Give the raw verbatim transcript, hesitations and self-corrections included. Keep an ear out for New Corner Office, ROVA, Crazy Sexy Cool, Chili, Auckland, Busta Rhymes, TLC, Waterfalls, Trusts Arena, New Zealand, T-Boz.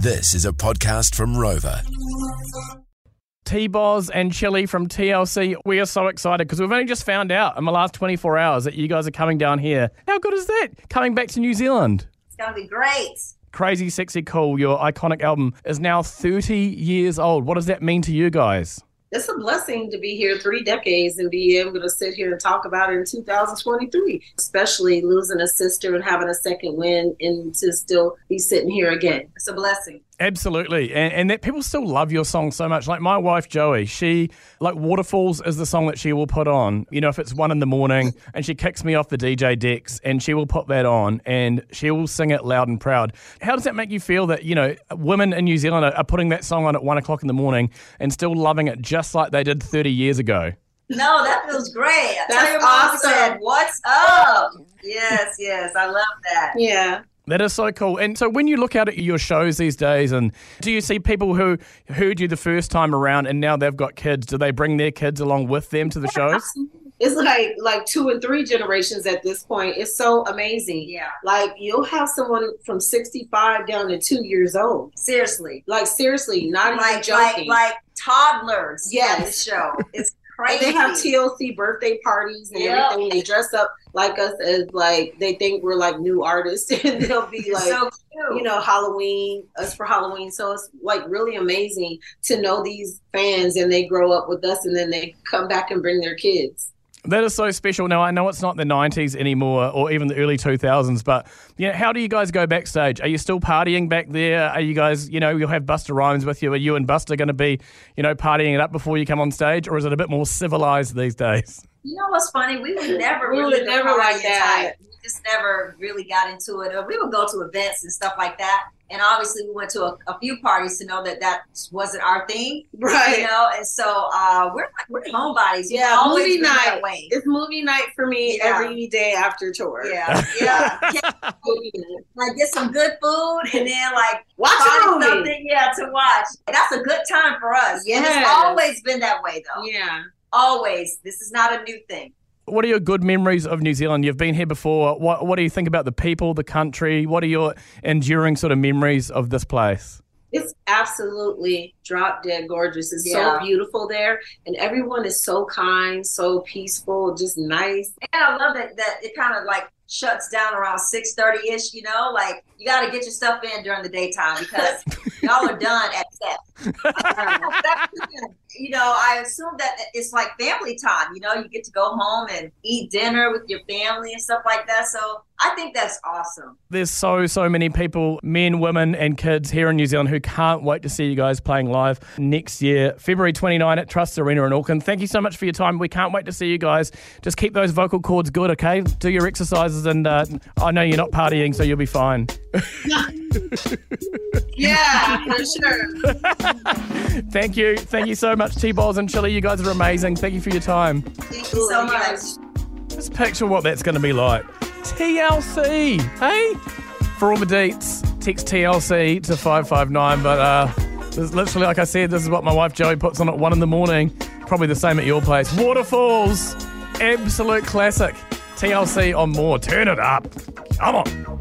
This is a podcast from Rover. T-Boz and Chili from T L C. We are so excited because we've only just found out in the last twenty-four hours that you guys are coming down here. How good is that? Coming back to New Zealand. It's going to be great. Crazy Sexy Cool, your iconic album, is now thirty years old. What does that mean to you guys? It's a blessing to be here three decades and be able to sit here and talk about it in two thousand twenty-three, especially losing a sister and having a second win and to still be sitting here again. It's a blessing. Absolutely. And, and that people still love your song so much. Like my wife, Joey, she, like Waterfalls is the song that she will put on, you know, if it's one in the morning and she kicks me off the D J decks and she will put that on and she will sing it loud and proud. How does that make you feel that, you know, women in New Zealand are, are putting that song on at one o'clock in the morning and still loving it just like they did thirty years ago? No, that feels great. That's awesome. Said, what's up? Yes, yes. I love that. Yeah. That is so cool. And so when you look out at your shows these days, and do you see people who heard you the first time around and now they've got kids, do they bring their kids along with them to the yeah, shows? It's like like two and three generations at this point. It's so amazing. Yeah. Like you'll have someone from sixty-five down to two years old. Seriously. Like seriously, not like, even joking. Like, like toddlers. Yes. On the show. It's crazy. And they have T L C birthday parties and yep. everything. They dress up like us as like they think we're like new artists, and they'll be like, so you know, Halloween, us for Halloween. So it's like really amazing to know these fans, and they grow up with us, and then they come back and bring their kids. That is so special. Now, I know it's not the nineties anymore or even the early two thousands, but you know, how do you guys go backstage? Are you still partying back there? Are you guys, you know, you'll have Busta Rhymes with you. Are you and Busta going to be, you know, partying it up before you come on stage, or is it a bit more civilized these days? You know what's funny? We would never we really never like that. Type. We just never really got into it. We would go to events and stuff like that. And obviously we went to a, a few parties to know that that wasn't our thing. Right. You know, and so uh, we're like, we're homebodies. Yeah, movie night. It's movie night for me yeah. every day after tour. Yeah, yeah. Like get some good food and then like watch something. Yeah, to watch. That's a good time for us. Yeah. It's always been that way though. Yeah. Always. This is not a new thing. What are your good memories of New Zealand? You've been here before. What What do you think about the people, the country? What are your enduring sort of memories of this place? It's absolutely drop dead gorgeous. It's yeah. so beautiful there. And everyone is so kind, so peaceful, just nice. And I love it that it kind of like shuts down around six thirty ish, you know? Like, you got to get your stuff in during the daytime because y'all are done at seven. You know, I assume that it's like family time. You know, you get to go home and eat dinner with your family and stuff like that. So I think that's awesome. There's so, so many people, men, women and kids here in New Zealand who can't wait to see you guys playing live next year, February twenty-ninth at Trusts Arena in Auckland. Thank you so much for your time. We can't wait to see you guys. Just keep those vocal cords good, okay? Do your exercises and uh, I know you're not partying, so you'll be fine. Yeah, for sure. Thank you. Thank you so much, T-Boz and Chili. You guys are amazing. Thank you for your time. Thank you so much. Just picture what that's going to be like. T L C, hey? For all the deets, text T L C to five five nine. But uh, this literally, like I said, this is what my wife Joey puts on at one in the morning. Probably the same at your place. Waterfalls, absolute classic. T L C on more. Turn it up. Come on.